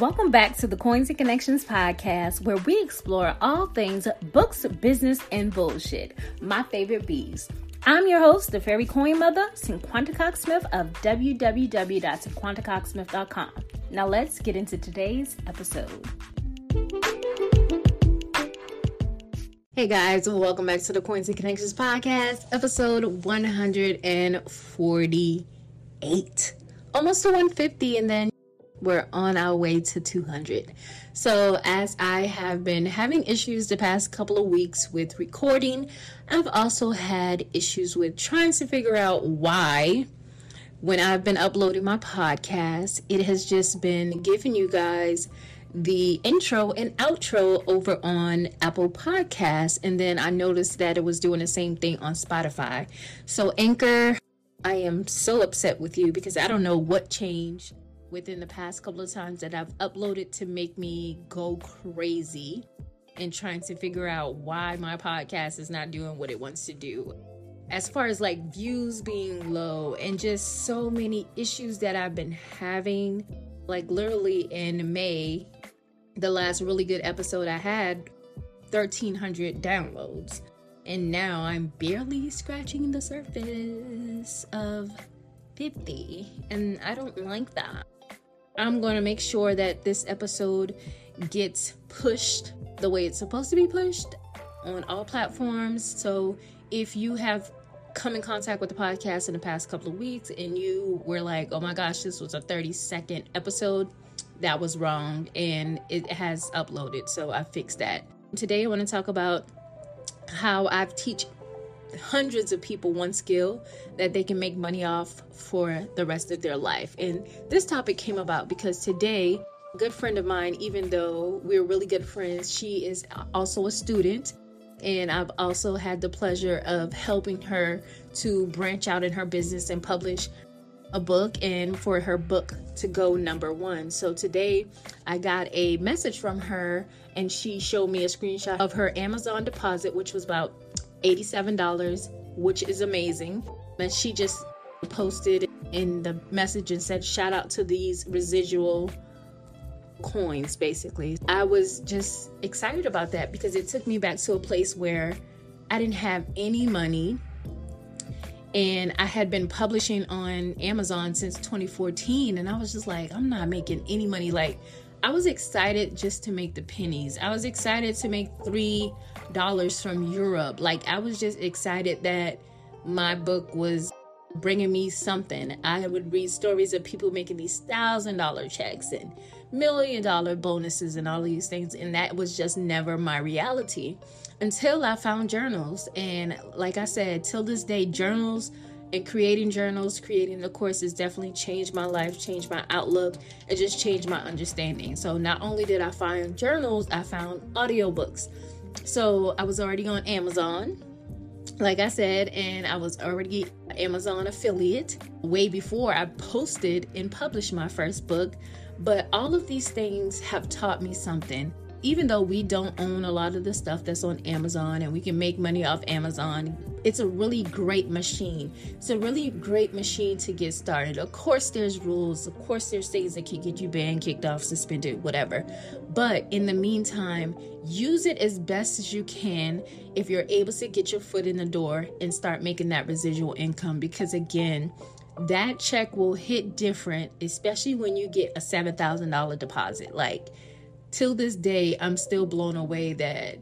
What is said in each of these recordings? Welcome back to the Coins and Connections podcast, where we explore all things books, business, and bullshit. My favorite bees. I'm your host, the Fairy Coin Mother, Cinquanta Cox-Smith of www.cinquantacoxsmith.com. Now let's get into today's episode. Hey guys, welcome back to the Coins and Connections podcast, episode 148. Almost to 150, and then we're on our way to 200. So as I have been having issues the past couple of weeks with recording, I've also had issues with trying to figure out why when I've been uploading my podcast, it has just been giving you guys the intro and outro over on Apple Podcasts. And then I noticed that it was doing the same thing on Spotify. So Anchor, I am so upset with you because I don't know what changed within the past couple of times that I've uploaded to make me go crazy and trying to figure out why my podcast is not doing what it wants to do. As far as like views being low and just so many issues that I've been having, like literally in May, the last really good episode I had, 1,300 downloads. And now I'm barely scratching the surface of 50, and I don't like that. I'm going to make sure that this episode gets pushed the way it's supposed to be pushed on all platforms. So if you have come in contact with the podcast in the past couple of weeks and you were like, oh my gosh, this was a 30-second episode, that was wrong, and it has uploaded. So I fixed that. Today I want to talk about how I've taught hundreds of people one skill that they can make money off for the rest of their life. And this topic came about because today a good friend of mine, even though we're really good friends, she is also a student, and I've also had the pleasure of helping her to branch out in her business and publish a book, and for her book to go number 1. So today I got a message from her and she showed me a screenshot of her Amazon deposit, which was about $87, which is amazing. And she just posted in the message and said, shout out to these residual coins, basically. I was just excited about that because it took me back to a place where I didn't have any money. And I had been publishing on Amazon since 2014. And I was just like, I'm not making any money. Like, I was excited just to make the pennies. I was excited to make $3 from Europe. Like, I was just excited that my book was bringing me something. I would read stories of people making these $1,000 checks and $1 million bonuses and all of these things. And that was just never my reality until I found journals. And like I said, till this day, journals and creating journals, creating the courses definitely changed my life, changed my outlook, and just changed my understanding. So not only did I find journals, I found audiobooks. So I was already on Amazon, like I said, and I was already an Amazon affiliate way before I posted and published my first book. But all of these things have taught me something. Even though we don't own a lot of the stuff that's on Amazon and we can make money off Amazon, it's a really great machine. It's a really great machine to get started. Of course, there's rules. Of course, there's things that can get you banned, kicked off, suspended, whatever. But in the meantime, use it as best as you can if you're able to get your foot in the door and start making that residual income. Because again, that check will hit different, especially when you get a $7,000 deposit. Like, till this day, I'm still blown away that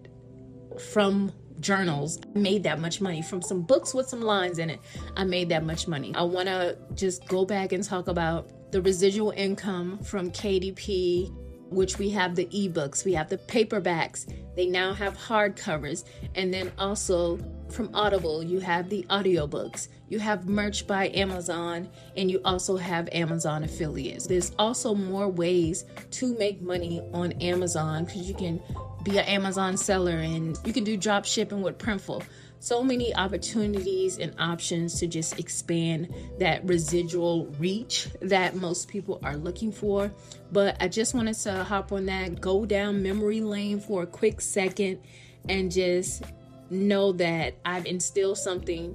from journals, I made that much money. From some books with some lines in it, I made that much money. I want to just go back and talk about the residual income from KDP, which we have the ebooks, we have the paperbacks. They now have hardcovers. And then also from Audible, you have the audiobooks, you have Merch by Amazon, and you also have Amazon affiliates. There's also more ways to make money on Amazon because you can be an Amazon seller and you can do drop shipping with Printful. So many opportunities and options to just expand that residual reach that most people are looking for. But I just wanted to hop on that, go down memory lane for a quick second, and just know that I've instilled something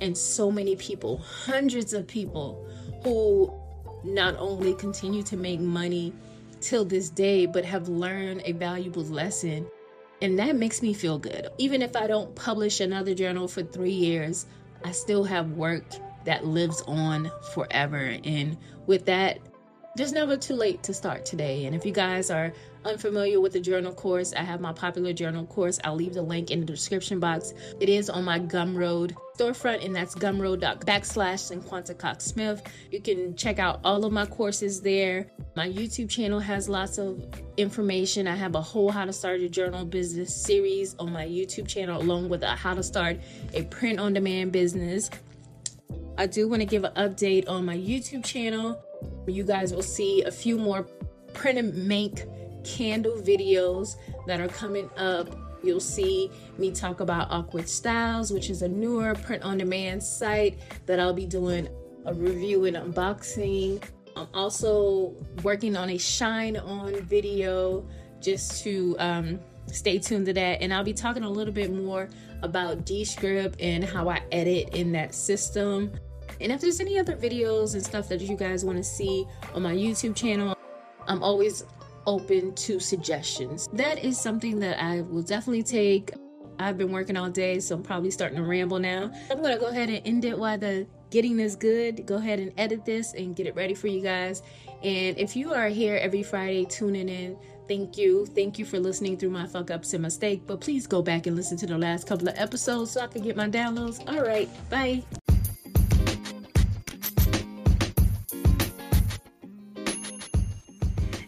in so many people, hundreds of people, who not only continue to make money till this day, but have learned a valuable lesson. And that makes me feel good. Even if I don't publish another journal for 3 years, I still have work that lives on forever. And with that, there's never too late to start today. And if you guys are unfamiliar with the journal course, I have my popular journal course. I'll leave the link in the description box. It is on my Gumroad storefront, and that's gumroad.com/Cinquanta Cox-Smith. You can check out all of my courses there. My YouTube channel has lots of information. I have a whole How to Start a Journal Business series on my YouTube channel, along with a How to Start a Print on Demand Business. I do want to give an update on my YouTube channel. You guys will see a few more print and make candle videos that are coming up. You'll see me talk about Awkward Styles, which is a newer print on demand site that I'll be doing a review and unboxing. I'm also working on a shine on video, just to stay tuned to that. And I'll be talking a little bit more about Descript and how I edit in that system. And if there's any other videos and stuff that you guys want to see on my YouTube channel, I'm always open to suggestions. That is something that I will definitely take. I've been working all day, so I'm probably starting to ramble now. I'm going to go ahead and end it while the getting this good. Go ahead and edit this and get it ready for you guys. And if you are here every Friday tuning in, thank you. Thank you for listening through my fuck ups and mistake. But please go back and listen to the last couple of episodes so I can get my downloads. All right. Bye.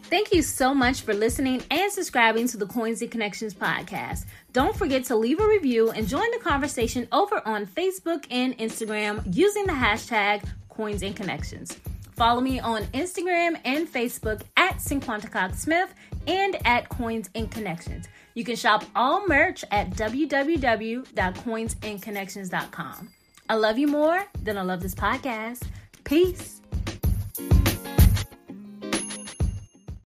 Thank you so much for listening and subscribing to the Coins and Connections podcast. Don't forget to leave a review and join the conversation over on Facebook and Instagram using the hashtag Coins and Connections. Follow me on Instagram and Facebook at Cinquanta Cox-Smith and at Coins and Connections. You can shop all merch at www.coinsandconnections.com. I love you more than I love this podcast. Peace.